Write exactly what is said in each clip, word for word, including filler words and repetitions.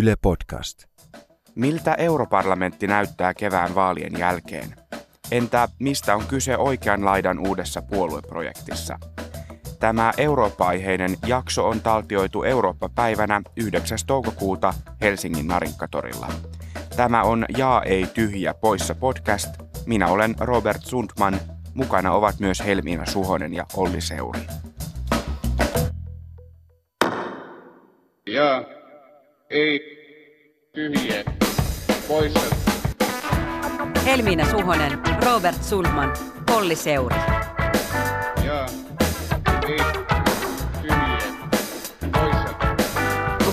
Yle Podcast. Miltä europarlamentti näyttää kevään vaalien jälkeen? Entä mistä on kyse oikean laidan uudessa puolueprojektissa? Tämä Eurooppa-aiheinen jakso on taltioitu Eurooppa-päivänä yhdeksäs toukokuuta Helsingin Narinkkatorilla. Tämä on Jaa ei tyhjiä poissa podcast. Minä olen Robert Sundman. Mukana ovat myös Helmiina Suhonen ja Olli Seuri. Jaa ei tyhjiä poissa. Helmiina Suhonen, Robert Sundman, Olli Seuri. Jaa.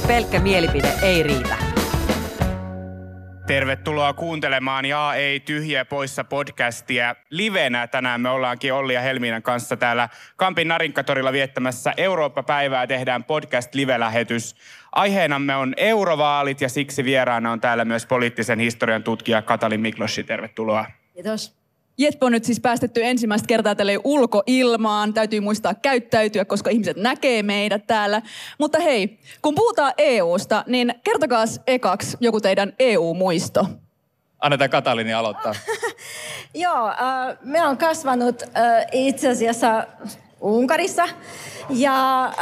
Pelkkä mielipide ei riitä. Tervetuloa kuuntelemaan Jaa ei tyhjiä poissa podcastia livenä. Tänään me ollaankin Olli ja Helmiinan kanssa täällä Kampin Narinkkatorilla viettämässä Eurooppa-päivää. Tehdään podcast-live-lähetys. Aiheenamme on eurovaalit ja siksi vieraana on täällä myös poliittisen historian tutkija Katalin Miklóssy. Tervetuloa. Kiitos. Jetpo on nyt siis päästetty ensimmäistä kertaa tälle ulkoilmaan. Täytyy muistaa käyttäytyä, koska ihmiset näkee meidät täällä. Mutta hei, kun puhutaan E U:sta, niin kertokaas ekaksi joku teidän E U-muisto. Annetaan Katalini aloittaa. Joo, äh, me on kasvanut äh, itse asiassa Unkarissa. Ja äh,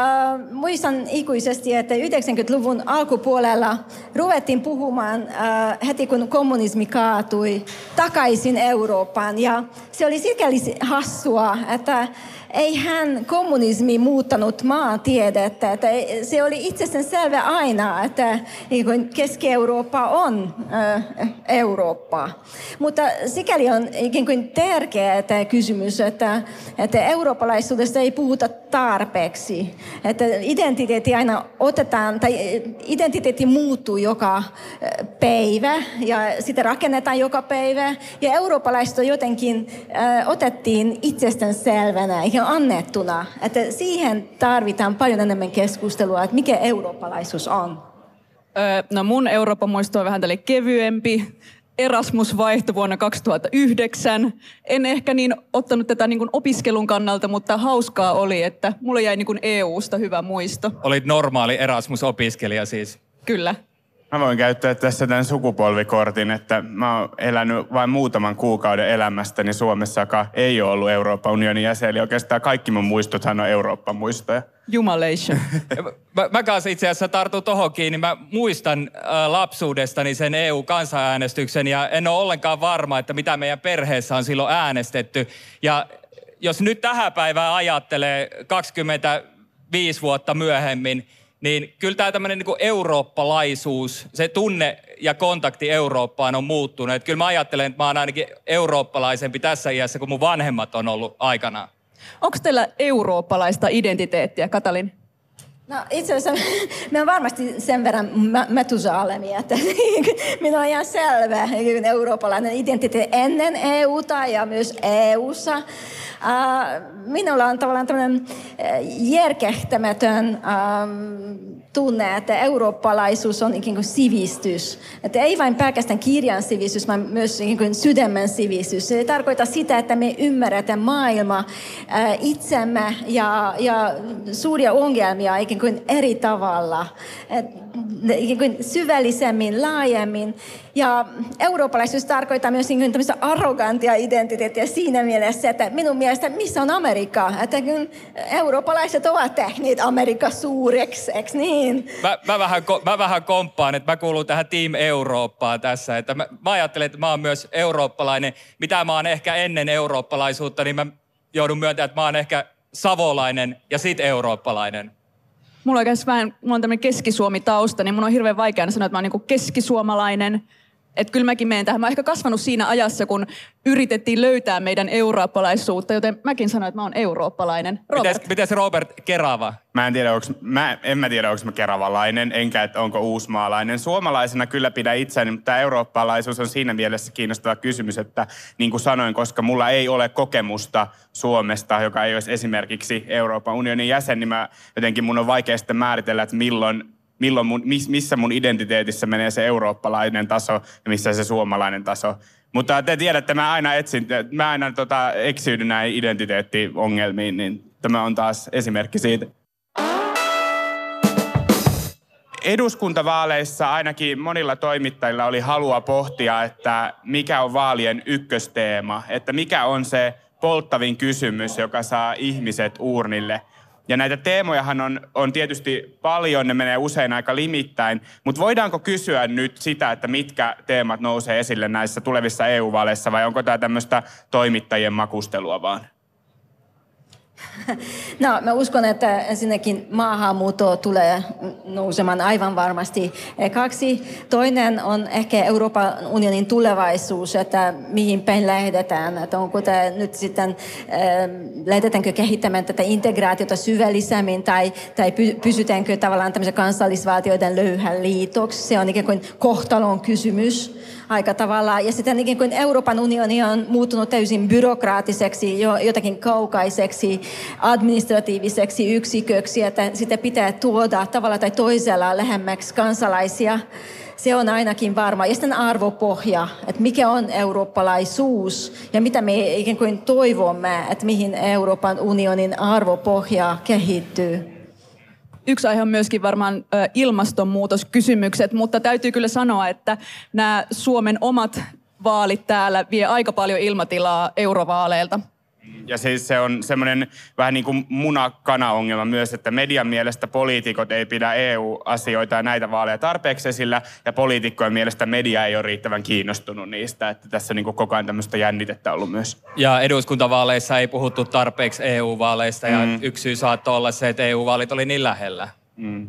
muistan ikuisesti, että yhdeksänkymmentäluvun alkupuolella ruvettiin puhumaan äh, heti kun kommunismi kaatui takaisin Eurooppaan. Ja se oli sikäli hassua, että eihän kommunismi muuttanut maantiedettä. Että se oli itsestään selvä aina, että Keski-Eurooppa on äh, Eurooppa. Mutta sikäli on ikään kuin tärkeä tämä kysymys, että, että eurooppalaisuudesta ei puhuta tarpeeksi. Että identiteetti aina otetaan, tai identiteetti muuttuu joka päivä ja sitä rakennetaan joka päivä. Ja eurooppalaista jotenkin äh, otettiin itsestään selvänä ja annettuna. Että siihen tarvitaan paljon enemmän keskustelua, että mikä eurooppalaisuus on. Öö, no mun Euroopan muisto on vähän tälle kevyempi. Erasmus vaihtui vuonna kaksituhattayhdeksän. En ehkä niin ottanut tätä niin kuin opiskelun kannalta, mutta hauskaa oli, että mulle jäi niin kuin E U:sta hyvä muisto. Olit normaali Erasmus-opiskelija siis? Kyllä. Mä voin käyttää tässä tämän sukupolvikortin, että mä oon elänyt vain muutaman kuukauden elämästäni Suomessa, joka ei ole ollut Euroopan unionin jäsen. Eli oikeastaan kaikki mun muistothan on Euroopan muistoja. Jumalation. mä, mä kanssa itse asiassa tartun tohon kiinni. Mä muistan ä, lapsuudestani sen E U-kansanäänestyksen ja en ole ollenkaan varma, että mitä meidän perheessä on silloin äänestetty. Ja jos nyt tähän päivään ajattelee kaksikymmentäviisi vuotta myöhemmin, niin kyllä tämä tämmöinen niin kuin eurooppalaisuus, se tunne ja kontakti Eurooppaan on muuttunut. Et kyllä mä ajattelen, että mä oon ainakin eurooppalaisempi tässä iässä, kun mun vanhemmat on ollut aikanaan. Onko teillä eurooppalaista identiteettiä, Katalin? No itse asiassa mä oon varmasti sen verran Metusaalemia, että minä on ihan selvä eurooppalainen identiteetti ennen E U:ta ja myös E U:ssa. Minulla on tavallaan tämmöinen järkehtämätön tunne, että eurooppalaisuus on ikään kuin sivistys. Että ei vain pelkästään kirjan sivistys, vaan myös ikään kuin sydämen sivistys. Se tarkoittaa sitä, että me ymmärretään maailma itsemme ja, ja suuria ongelmia ikään kuin eri tavalla. Ikään kuin syvällisemmin, laajemmin. Ja eurooppalaisuus tarkoittaa myös niin tämmöistä arrogantia identiteettiä siinä mielessä, että minun mielestä missä on Amerikka? Että eurooppalaiset ovat tehneet Amerikka suureksi, eikö niin? Mä, mä, vähän, mä vähän komppaan, että mä kuulun tähän Team Eurooppaan tässä. Että mä, mä ajattelen, että mä oon myös eurooppalainen. Mitä mä oon ehkä ennen eurooppalaisuutta, niin mä joudun myöntämään, että mä oon ehkä savolainen ja sit eurooppalainen. Mulla on oikeastaan vähän, mulla on tämmöinen Keski-Suomi-tausta, niin mun on hirveän vaikea sanoa, että mä oon niinku keskisuomalainen. Että kyllä mäkin menen tähän. Mä oon ehkä kasvanut siinä ajassa, kun yritettiin löytää meidän eurooppalaisuutta, joten mäkin sanoin, että mä oon eurooppalainen. Robert. Mitäs Robert Kerava? Mä en tiedä, onks, mä, en mä tiedä, onko mä keravalainen, enkä, että onko uusmaalainen. Suomalaisena kyllä pidän itseäni, mutta tämä eurooppalaisuus on siinä mielessä kiinnostava kysymys, että niin kuin sanoin, koska mulla ei ole kokemusta Suomesta, joka ei olisi esimerkiksi Euroopan unionin jäsen, niin mä, jotenkin mun on vaikea sitten määritellä, että milloin Milloin mun, missä mun identiteetissä menee se eurooppalainen taso ja missä se suomalainen taso. Mutta te tiedätte, mä aina etsin, mä aina tota, eksyydyn näihin identiteettiongelmiin, niin tämä on taas esimerkki siitä. eduskuntavaaleissa ainakin monilla toimittajilla oli halua pohtia, että mikä on vaalien ykkösteema, että mikä on se polttavin kysymys, joka saa ihmiset uurnille. Ja näitä teemojahan on, on tietysti paljon, ne menee usein aika limittäin, mutta voidaanko kysyä nyt sitä, että mitkä teemat nousee esille näissä tulevissa E U-vaaleissa, vai onko tämä tämmöistä toimittajien makustelua vaan? No, mä uskon, että ensinnäkin maahanmuutto tulee nousemaan aivan varmasti kaksi. Toinen on ehkä Euroopan unionin tulevaisuus, että mihin päin lähdetään. Että onko tämä nyt sitten, äh, lähdetäänkö kehittämään tätä integraatiota syvällisemmin tai, tai pysytäänkö tavallaan tämmöisen kansallisvaltioiden löyhän liitoksi. Se on ikään kuin kohtalon kysymys aika tavallaan. Ja sitten ikään kuin Euroopan unioni on muuttunut täysin byrokraattiseksi, jo, jotakin kaukaiseksi, administratiiviseksi yksiköksi, että sitä pitää tuoda tavalla tai toisella lähemmäksi kansalaisia. Se on ainakin varma. Ja sitten arvopohja, että mikä on eurooppalaisuus ja mitä me ikään kuin toivomme, että mihin Euroopan unionin arvopohja kehittyy. Yksi aihe on myöskin varmaan ilmastonmuutoskysymykset, mutta täytyy kyllä sanoa, että nämä Suomen omat vaalit täällä vie aika paljon ilmatilaa eurovaaleilta. Ja siis se on semmoinen vähän niin kuin muna-kana-ongelma myös, että median mielestä poliitikot ei pidä E U-asioita ja näitä vaaleja tarpeeksi esillä, ja poliitikkojen mielestä media ei ole riittävän kiinnostunut niistä, että tässä on niin kuin koko ajan tämmöistä jännitettä ollut myös. Ja eduskuntavaaleissa ei puhuttu tarpeeksi E U-vaaleista, ja mm. yksi syy saattoi olla se, että E U-vaalit oli niin lähellä. Mm.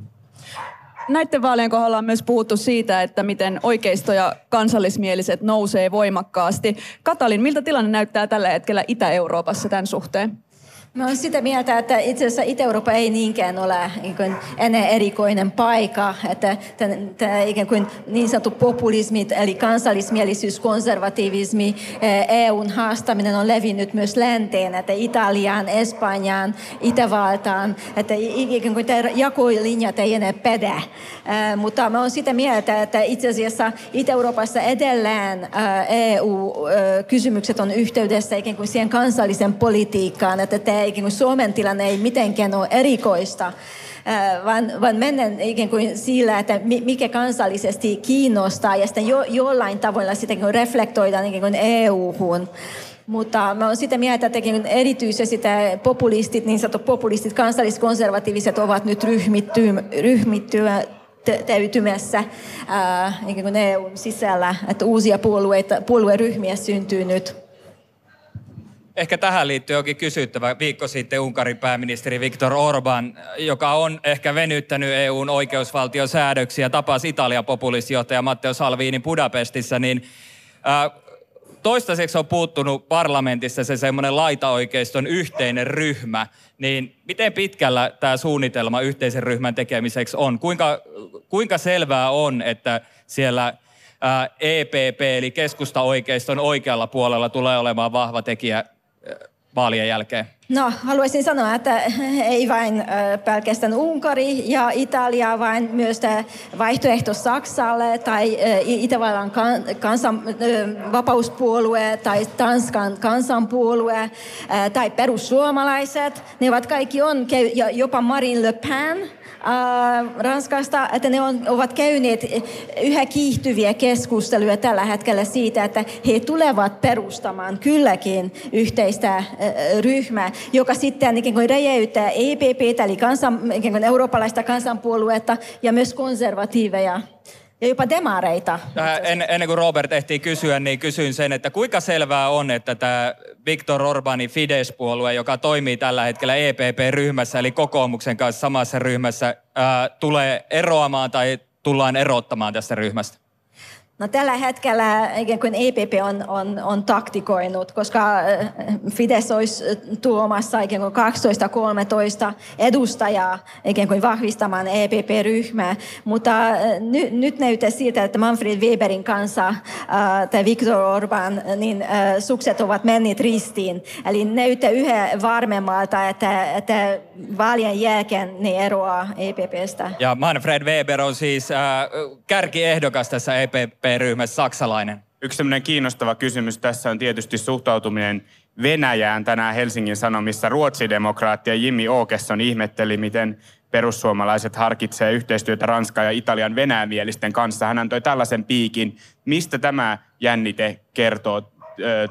Näiden vaalien kohdalla on myös puhuttu siitä, että miten oikeisto- ja kansallismieliset nousee voimakkaasti. Katalin, miltä tilanne näyttää tällä hetkellä Itä-Euroopassa tämän suhteen? Mä olen sitä mieltä, että itse asiassa Itä-Eurooppa ei niinkään ole enää erikoinen paikka. Että tämä ikään kuin niin sanottu populismi, eli kansallismielisyys, konservatiivismi, E U:n haastaminen on levinnyt myös länteen, että Italiaan, Espanjaan, Itävaltaan. Että ikään kuin tämä jakolinjat ei enää päde. Mutta mä olen sitä mieltä, että itse asiassa Itä-Euroopassa edelleen E U-kysymykset on yhteydessä ikään kuin siihen kansalliseen politiikkaan, että tämä ikään kuin Suomen tilanne ei mitenkään ole erikoista, vaan, vaan mennään ikään kuin sillä, että mikä kansallisesti kiinnostaa ja sitten jo, jollain tavalla sitten reflektoidaan ikään kuin E U-hun. Mutta mä oon sitä mieltä, että erityisesti sitä populistit, niin sanotut populistit, kansalliskonservatiiviset ovat nyt ryhmittyä. täytymässä ää, ikään kuin E U:n sisällä, että uusia puolueita, puolueryhmiä syntyy nyt. Ehkä tähän liittyy jokin kysyttävä. Viikko sitten Unkarin pääministeri Viktor Orbán, joka on ehkä venyttänyt E U:n oikeusvaltiosäädöksiä, tapasi Italian populistijohtaja Matteo Salvini Budapestissa, niin ää, toistaiseksi on puuttunut parlamentissa se semmoinen laitaoikeiston yhteinen ryhmä, niin miten pitkällä tämä suunnitelma yhteisen ryhmän tekemiseksi on? Kuinka, kuinka selvää on, että siellä ää, E P P eli keskustaoikeiston oikealla puolella tulee olemaan vahva tekijä ää, vaalien jälkeen? No, haluaisin sanoa, että ei vain pelkästään Unkari ja Italia, vaan myös vaihtoehto Saksalle tai Itävallan kansan, vapauspuolue tai Tanskan kansanpuolue tai perussuomalaiset. Ne ovat kaikki on, jopa Marine Le Pen Ranskasta, että ne ovat käyneet yhä kiihtyviä keskusteluja tällä hetkellä siitä, että he tulevat perustamaan kylläkin yhteistä ryhmää, joka sitten ikään kuin räjäyttää E P P:tä, eli kansan, ikään kuin eurooppalaista kansanpuoluetta ja myös konservatiiveja ja jopa demareita. Äh, en, ennen kuin Robert ehtii kysyä, niin kysyn sen, että kuinka selvää on, että tämä Viktor Orbánin Fidesz-puolue, joka toimii tällä hetkellä E P P-ryhmässä, eli kokoomuksen kanssa samassa ryhmässä, äh, tulee eroamaan tai tullaan erottamaan tästä ryhmästä? No, tällä hetkellä ikään kuin E P P on, on, on taktikoinut, koska Fidesz olisi tuomassa ikään kuin kaksitoista kolmetoista edustajaa ikään kuin vahvistamaan E P P-ryhmää. Mutta ny, nyt näyttää siltä, että Manfred Weberin kanssa ää, tai Viktor Orbán, niin ää, sukset ovat menneet ristiin. Eli näyttää yhä varmemmalta, että, että vaalien jälkeen ne eroaa E P P:stä. Ja Manfred Weber on siis ää, kärkiehdokas tässä E P P ryhmässä, saksalainen. Yksi sellainen kiinnostava kysymys tässä on tietysti suhtautuminen Venäjään. Tänään Helsingin Sanomissa ruotsidemokraatti Jimmy Åkesson ihmetteli, miten perussuomalaiset harkitsee yhteistyötä Ranskan ja Italian venäjämielisten kanssa. Hän antoi tällaisen piikin. Mistä tämä jännite kertoo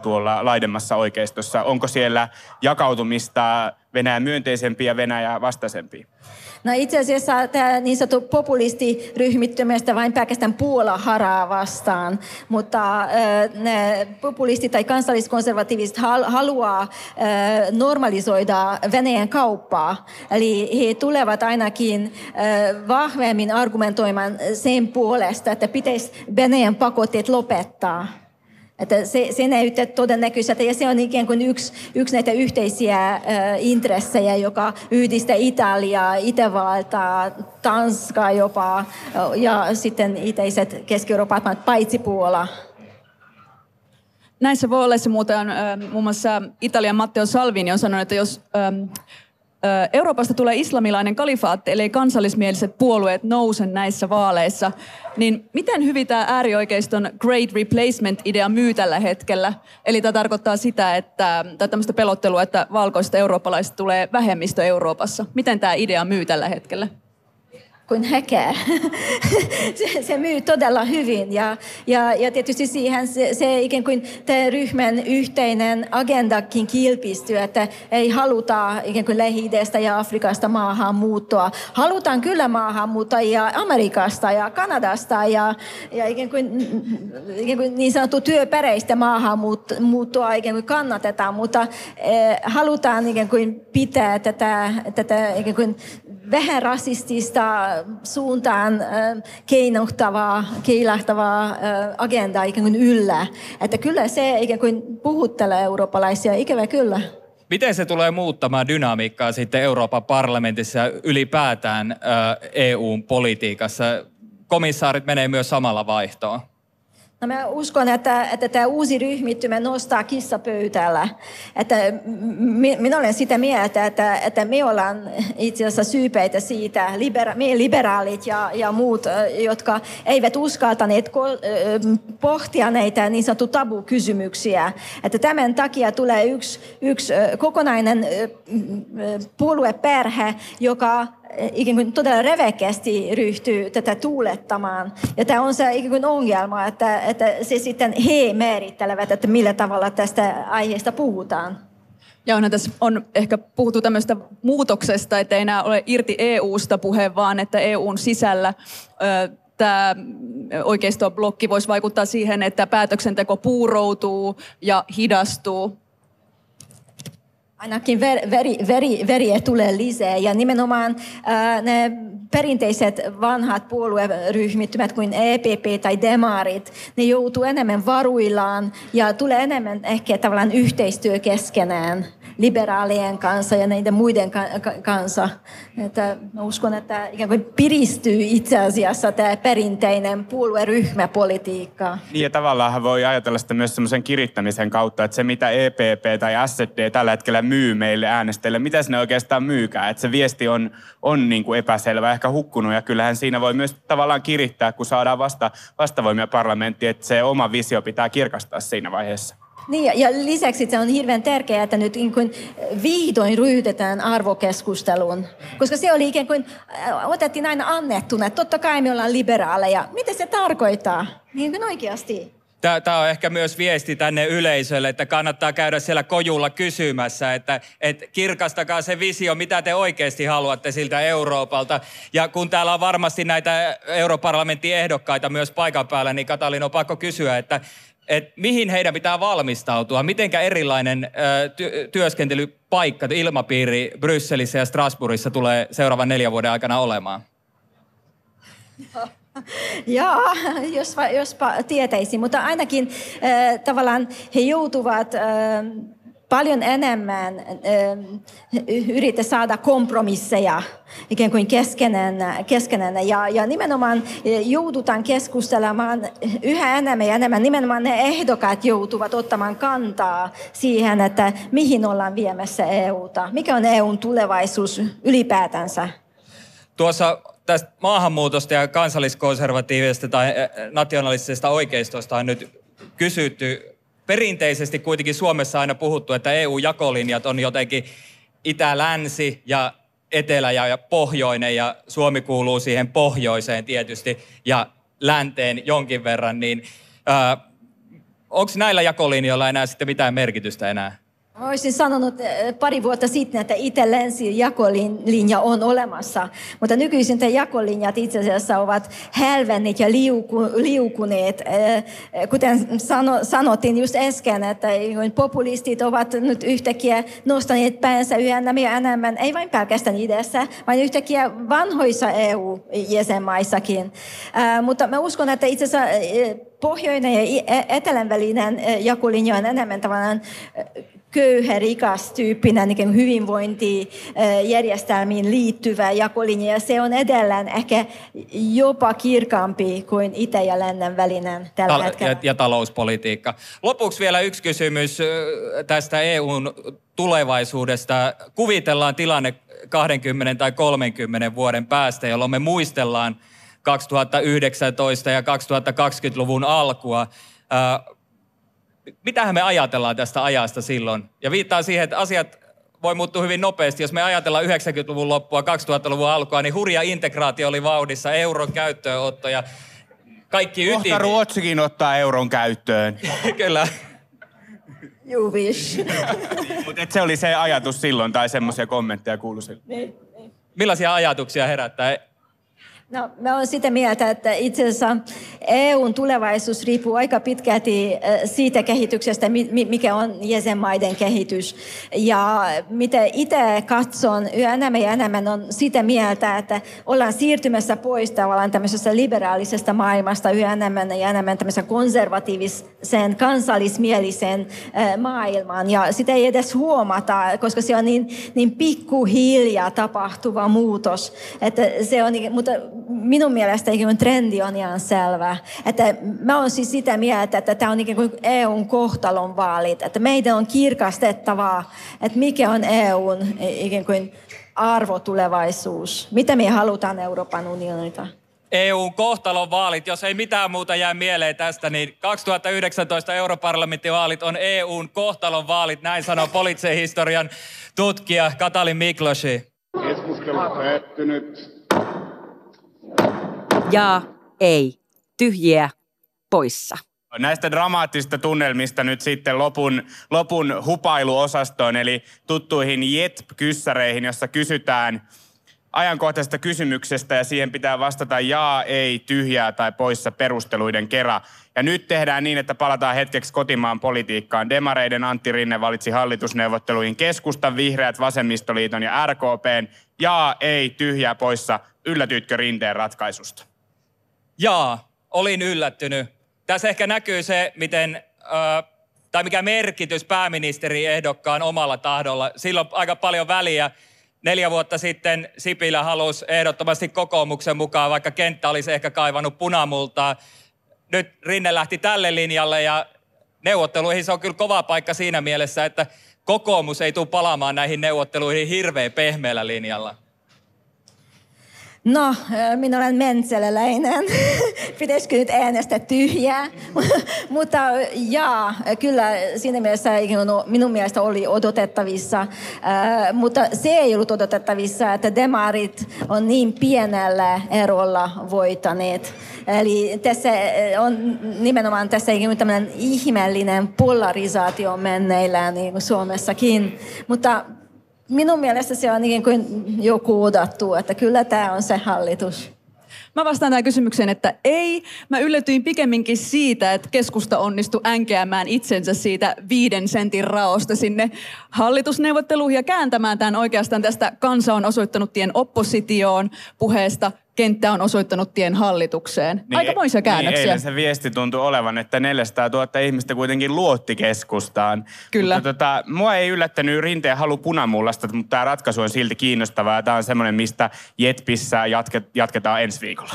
tuolla laidemmassa oikeistossa? Onko siellä jakautumista Venäjä myönteisempiä ja Venäjä vastaisempia? No itse asiassa tämä niin sanottu populistiryhmittymästä vain pelkästään Puola haraa vastaan, mutta ne populistit tai kansalliskonservatiiviset haluaa normalisoida Venäjän kauppaa. Eli he tulevat ainakin vahvemmin argumentoimaan sen puolesta, että pitäisi Venäjän pakotteet lopettaa. Että se, se näyttää todennäköisesti, ja se on ikään kuin yksi, yksi näitä yhteisiä äh, intressejä, joka yhdistää Italiaa, Itävaltaa, Tanskaa jopa, äh, ja sitten itäiset Keski-Euroopan maat, paitsi Puola. Näissä vaaleissa muuten äh, muun muassa Italian Matteo Salvini on sanonut, että jos ähm, äh, Euroopasta tulee islamilainen kalifaatti, eli kansallismieliset puolueet nouse näissä vaaleissa, niin miten hyvin tämä äärioikeiston Great Replacement-idea myy tällä hetkellä? Eli tämä tarkoittaa sitä, että tämmöistä pelottelua, että valkoista eurooppalaisista tulee vähemmistö Euroopassa. Miten tämä idea myy tällä hetkellä? Kuin häkää. se, se myy todella hyvin ja, ja, ja tietysti siihen se, se ikään kuin tämän ryhmän yhteinen agendakin kilpistyy, että ei haluta ikään kuin Lähi-idästä ja Afrikasta maahanmuuttoa. Halutaan kyllä maahanmuuttajia Amerikasta ja Kanadasta ja, ja ikään, kuin, ikään kuin niin sanottu työperäistä maahanmuuttoa ikään kuin kannatetaan, mutta eh, halutaan ikään kuin pitää tätä, tätä ikään kuin vähän rasistista suuntaan keinohtavaa, keilahtavaa agendaa ikään kuin yllä. Että kyllä se ikään kuin puhuttelee eurooppalaisia, ikävä kyllä. Miten se tulee muuttamaan dynamiikkaa sitten Euroopan parlamentissa ja ylipäätään E U-politiikassa? Komissaarit menee myös samalla vaihtoon. No mä uskon, että, että tämä uusi ryhmittymä nostaa kissa pöytällä. Että minä olen sitä mieltä, että, että me ollaan itse asiassa syypäitä siitä, libera- me liberaalit ja, ja muut, jotka eivät uskaltaneet ko- pohtia näitä niin sanottu tabukysymyksiä. Että tämän takia tulee yksi, yksi kokonainen puolueperhe, joka ikään kuin todella revekästi ryhtyy tätä tuulettamaan. Ja tämä on se ikään kuin ongelma, että, että se sitten he määrittelevät, että millä tavalla tästä aiheesta puhutaan. Ja onhan tässä on ehkä puhuttu tämmöistä muutoksesta, että ei enää ole irti E U:sta puhe, vaan että E U:n sisällä ö, tämä oikeistoblokki voisi vaikuttaa siihen, että päätöksenteko puuroutuu ja hidastuu. Ainakin ver, veri, veri, veriä tulee lisää ja nimenomaan ää, ne perinteiset vanhat puolueryhmittymät kuin E P P tai demarit, ne joutuu enemmän varuillaan ja tulee enemmän ehkä tavallaan yhteistyö keskenään liberaalien kanssa ja näiden muiden kanssa. Että mä uskon, että ikään kuin piristyy itse asiassa tämä perinteinen puolueryhmäpolitiikka. Niin ja tavallaan voi ajatella sitä myös semmoisen kirittämisen kautta, että se mitä E P P tai S D tällä hetkellä myy meille äänestäjille, mitä sinne oikeastaan myykään. Että se viesti on, on niin kuin epäselvä, ehkä hukkunut ja kyllähän siinä voi myös tavallaan kirittää, kun saadaan vasta, vastavoimia parlamenttiin, että se oma visio pitää kirkastaa siinä vaiheessa. Niin, ja lisäksi se on hirveän tärkeää, että nyt vihdoin ryhdytään arvokeskusteluun, koska se oli ikään kuin, otettiin aina annettuna, että totta kai me ollaan liberaaleja. Mitä se tarkoittaa? Niin kuin oikeasti. Tämä on ehkä myös viesti tänne yleisölle, että kannattaa käydä siellä kojulla kysymässä, että, että kirkastakaa se visio, mitä te oikeasti haluatte siltä Euroopalta. Ja kun täällä on varmasti näitä europarlamentin ehdokkaita myös paikan päällä, niin Katalin on pakko kysyä, että että mihin heidän pitää valmistautua, mitenkä erilainen ty- työskentelypaikka, ilmapiiri Brysselissä ja Strasbourgissa tulee seuraavan neljän vuoden aikana olemaan? Joo, jospa, jospa tietäisin, mutta ainakin äh, tavallaan he joutuvat äh, paljon enemmän äh, yrittää saada kompromisseja ikään kuin keskenään, keskenään. Ja, ja nimenomaan joudutaan keskustelemaan yhä enemmän ja enemmän. Nimenomaan ne ehdokkaat joutuvat ottamaan kantaa siihen, että mihin ollaan viemässä E U:ta. Mikä on E U:n tulevaisuus ylipäätänsä? Tuossa tästä maahanmuutosta ja kansalliskonservatiivisesta tai nationalistisesta oikeistosta on nyt kysytty. Perinteisesti kuitenkin Suomessa on aina puhuttu, että E U-jakolinjat on jotenkin itä-länsi ja etelä ja pohjoinen ja Suomi kuuluu siihen pohjoiseen tietysti ja länteen jonkin verran, niin äh, onko näillä jakolinjoilla enää sitten mitään merkitystä enää? Olisin sanonut pari vuotta sitten, että itä-länsi jakolinja on olemassa, mutta nykyisin te jakolinjat itse asiassa ovat hälvenneet ja liuku, liukuneet. Kuten sano, sanottiin just äsken, että populistit ovat nyt yhtäkkiä nostaneet päänsä yhä enemmän, ei vain pelkästään idässä, vaan yhtäkkiä vanhoissa E U-jäsenmaissakin. Mutta mä uskon, että itse asiassa pohjoinen ja etelän välinen jakolinja on enemmän tavallaan köyhä, rikas tyyppinen hyvinvointijärjestelmiin liittyvä jakolinja. Se on edelleen ehkä jopa kirkaampi kuin itä- ja lännen välinen tällä Tal- hetkellä. Ja, ja talouspolitiikka. Lopuksi vielä yksi kysymys tästä E U:n tulevaisuudesta. Kuvitellaan tilanne kaksikymmentä tai kolmekymmentä vuoden päästä, jolloin me muistellaan kaksituhattayhdeksäntoista ja kaksituhattakaksikymmentäluvun alkua. Mitähän me ajatellaan tästä ajasta silloin? Ja viittaan siihen, että asiat voi muuttua hyvin nopeasti. Jos me ajatellaan yhdeksänkymmentäluvun loppua, kaksituhattaluvun alkua, niin hurja integraatio oli vauhdissa, euron käyttöönotto ja kaikki ytimit. Kohta Ruotsikin ottaa euron käyttöön. Kyllä. You wish. Mutta se oli se ajatus silloin, tai semmoisia kommentteja kuului silloin. Niin, niin. Millaisia ajatuksia herättää? No, mä olen sitä mieltä, että itse asiassa E U:n tulevaisuus riippuu aika pitkälti siitä kehityksestä, mikä on jäsenmaiden kehitys. Ja mitä itse katson, yhä enemmän ja enemmän on sitä mieltä, että ollaan siirtymässä pois tavallaan tämmöisestä liberaalisesta maailmasta yhä enemmän ja enemmän tämmöisen konservatiivisen, kansallismielisen maailmaan. Ja sitä ei edes huomata, koska se on niin, niin pikkuhiljaa tapahtuva muutos. Että se on, mutta minun mielestä ikään kuin trendi on ihan selvä. Että mä olen siis sitä mieltä, että tämä on ikään kuin E U:n kohtalon vaalit. Että meidän on kirkastettavaa, että mikä on E U:n ikään kuin arvotulevaisuus. Mitä me halutaan Euroopan unionilta? E U:n kohtalon vaalit, jos ei mitään muuta jää mieleen tästä, niin kaksituhattayhdeksäntoista europarlamenttivaalit on E U:n kohtalon vaalit. Näin sanoo poliittisen historian tutkija Katalin Miklóssy. Keskustelu päättynyt. Jaa, ei, tyhjiä, poissa. Näistä dramaattisista tunnelmista nyt sitten lopun, lopun hupailuosastoon, eli tuttuihin J E T P-kyssäreihin, jossa kysytään ajankohtaisesta kysymyksestä ja siihen pitää vastata jaa, ei, tyhjää tai poissa perusteluiden kera. Ja nyt tehdään niin, että palataan hetkeksi kotimaan politiikkaan. Demareiden Antti Rinne valitsi hallitusneuvotteluihin keskustan, vihreät, vasemmistoliiton ja R K P:n. Jaa, ei, tyhjää, poissa. Yllätyitkö Rinteen ratkaisusta? Jaa, olin yllättynyt. Tässä ehkä näkyy se, miten, äh, tai mikä merkitys pääministeriehdokkaan omalla tahdolla. Sillä on aika paljon väliä. Neljä vuotta sitten Sipilä halusi ehdottomasti kokoomuksen mukaan, vaikka kenttä olisi ehkä kaivannut punamultaa. Nyt Rinne lähti tälle linjalle ja neuvotteluihin se on kyllä kova paikka siinä mielessä, että kokoomus ei tule palaamaan näihin neuvotteluihin hirveän pehmeällä linjalla. No, minä olen mentsäläläinen. Pitäisikö nyt äänestää tyhjää? Mutta jaa, kyllä siinä mielessä minun mielestä oli odotettavissa. Äh, mutta se ei ollut odotettavissa, että demarit on niin pienellä erolla voitaneet. Eli tässä on nimenomaan tässä tämmöinen ihmeellinen polarisaatio menneillään niin kuin Suomessakin. Mutta minun mielestä se on niin kuin joku odotettu, että kyllä tämä on se hallitus. Mä vastaan tähän kysymykseen, että ei. Mä yllätyin pikemminkin siitä, että keskusta onnistui änkeämään itsensä siitä viiden sentin raosta sinne hallitusneuvotteluihin ja kääntämään tämän oikeastaan tästä kansa on osoittanut tien oppositioon puheesta. Kenttä on osoittanut tien hallitukseen. Niin, aikamoisia käännöksiä. Niin, eilen se viesti tuntui olevan, että neljäsataatuhatta ihmistä kuitenkin luotti keskustaan. Kyllä. Mutta tota, mua ei yllättänyt Rinteen halu punamullasta, mutta tämä ratkaisu on silti kiinnostavaa. Tämä on semmoinen, mistä J E T P:ssä jatke, jatketaan ensi viikolla.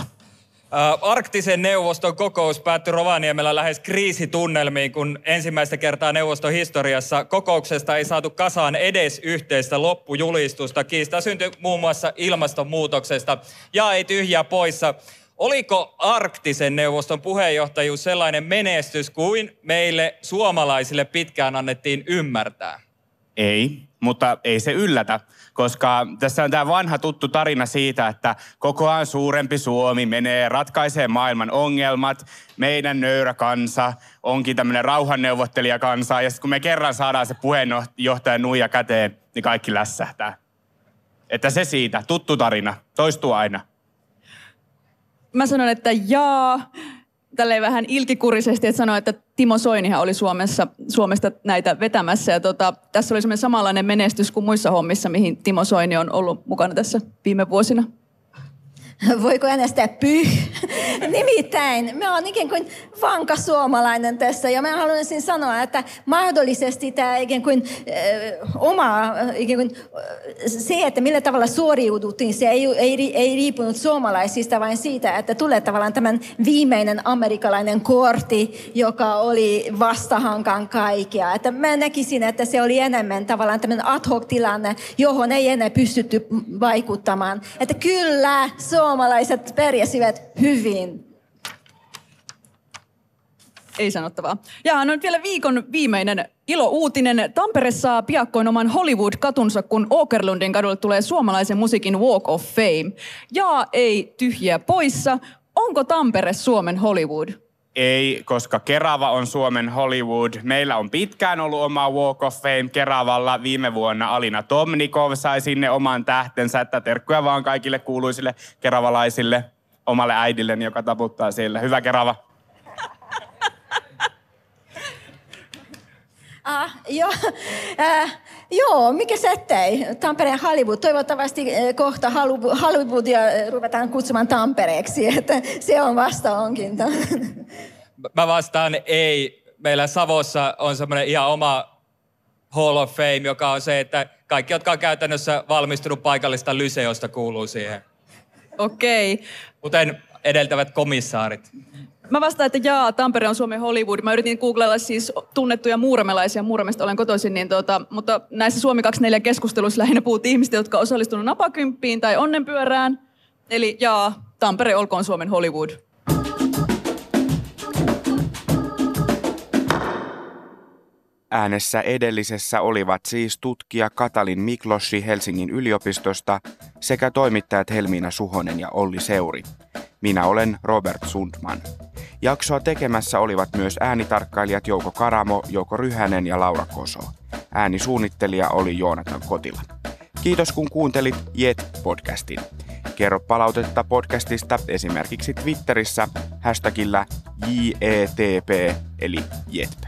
Arktisen neuvoston kokous päättyi Rovaniemellä lähes kriisitunnelmiin, kun ensimmäistä kertaa neuvoston historiassa kokouksesta ei saatu kasaan edes yhteistä loppujulistusta. Kiista syntyi muun muassa ilmastonmuutoksesta. Ja ei tyhjää poissa. Oliko Arktisen neuvoston puheenjohtajuus sellainen menestys kuin meille suomalaisille pitkään annettiin ymmärtää? Ei. Mutta ei se yllätä, koska tässä on tämä vanha tuttu tarina siitä, että kokoaan suurempi Suomi menee, ratkaisee maailman ongelmat. Meidän nöyrä kansa onkin tämmöinen rauhanneuvottelija-kansa. Ja sitten kun me kerran saadaan se puheenjohtajan nuija käteen, niin kaikki lässähtää. Että se siitä, tuttu tarina, toistuu aina. Mä sanon, että jaa. Tälleen vähän ilkikurisesti, että sanoi, että Timo Soinihan oli Suomessa, Suomesta näitä vetämässä. Ja tota, tässä oli semmoinen samanlainen menestys kuin muissa hommissa, mihin Timo Soini on ollut mukana tässä viime vuosina. Voiko äänestää pyh? Nimittäin, mä oon ikään kuin vanka suomalainen tässä ja mä haluaisin sanoa, että mahdollisesti tämä ikään kuin äh, oma, ikään kuin, se, että millä tavalla suoriuduttiin, se ei, ei, ei riipunut suomalaisista, vaan siitä, että tulee tavallaan tämän viimeinen amerikkalainen kortti, joka oli vastahankaan kaikkea. Että mä näkisin, että se oli enemmän tavallaan tämmöinen ad hoc tilanne, johon ei enää pystytty vaikuttamaan. Että kyllä, suomalaiset pärjäsivät hyvin. Ei sanottavaa. Ja on vielä viikon viimeinen ilouutinen. Tampere saa piakkoin oman Hollywood-katunsa, kun Åkerlundinkadulle tulee suomalaisen musiikin Walk of Fame. Ja ei tyhjiä poissa. Onko Tampere Suomen Hollywood? Ei, koska Kerava on Suomen Hollywood. Meillä on pitkään ollut oma Walk of Fame Keravalla. Viime vuonna Alina Tomnikov sai sinne oman tähtensä, että terkkuja vaan kaikille kuuluisille keravalaisille, omalle äidilleni, joka taputtaa siellä. Hyvä Kerava. Ah, joo, äh, joo, mikä sättei? Tampereen Hollywood. Toivottavasti kohta Hollywoodia ruvetaan kutsumaan Tampereeksi, että se on vasta onkin. Mä vastaan ei. Meillä Savossa on semmoinen ihan oma Hall of Fame, joka on se, että kaikki, jotka on käytännössä valmistunut paikallista lyseosta, kuuluu siihen. Okei. Kuten edeltävät komissaarit. Mä vastaan, että jaa, Tampere on Suomen Hollywood. Mä yritin googlailla siis tunnettuja muuramelaisia, Muuramesta olen kotoisin, niin tuota, mutta näissä Suomi kaksikymmentäneljä keskusteluissa lähinnä puhut ihmistä, jotka on osallistunut napakymppiin tai onnenpyörään. Eli jaa, Tampere olkoon Suomen Hollywood. Äänessä edellisessä olivat siis tutkija Katalin Miklóssy Helsingin yliopistosta sekä toimittajat Helmiina Suhonen ja Olli Seuri. Minä olen Robert Sundman. Jaksoa tekemässä olivat myös äänitarkkailijat Jouko Karamo, Jouko Ryhänen ja Laura Koso. Äänisuunnittelija oli Joonatan Kotila. Kiitos kun kuuntelit J E T P-podcastin. Kerro palautetta podcastista esimerkiksi Twitterissä hashtagillä J E T P eli J E T P.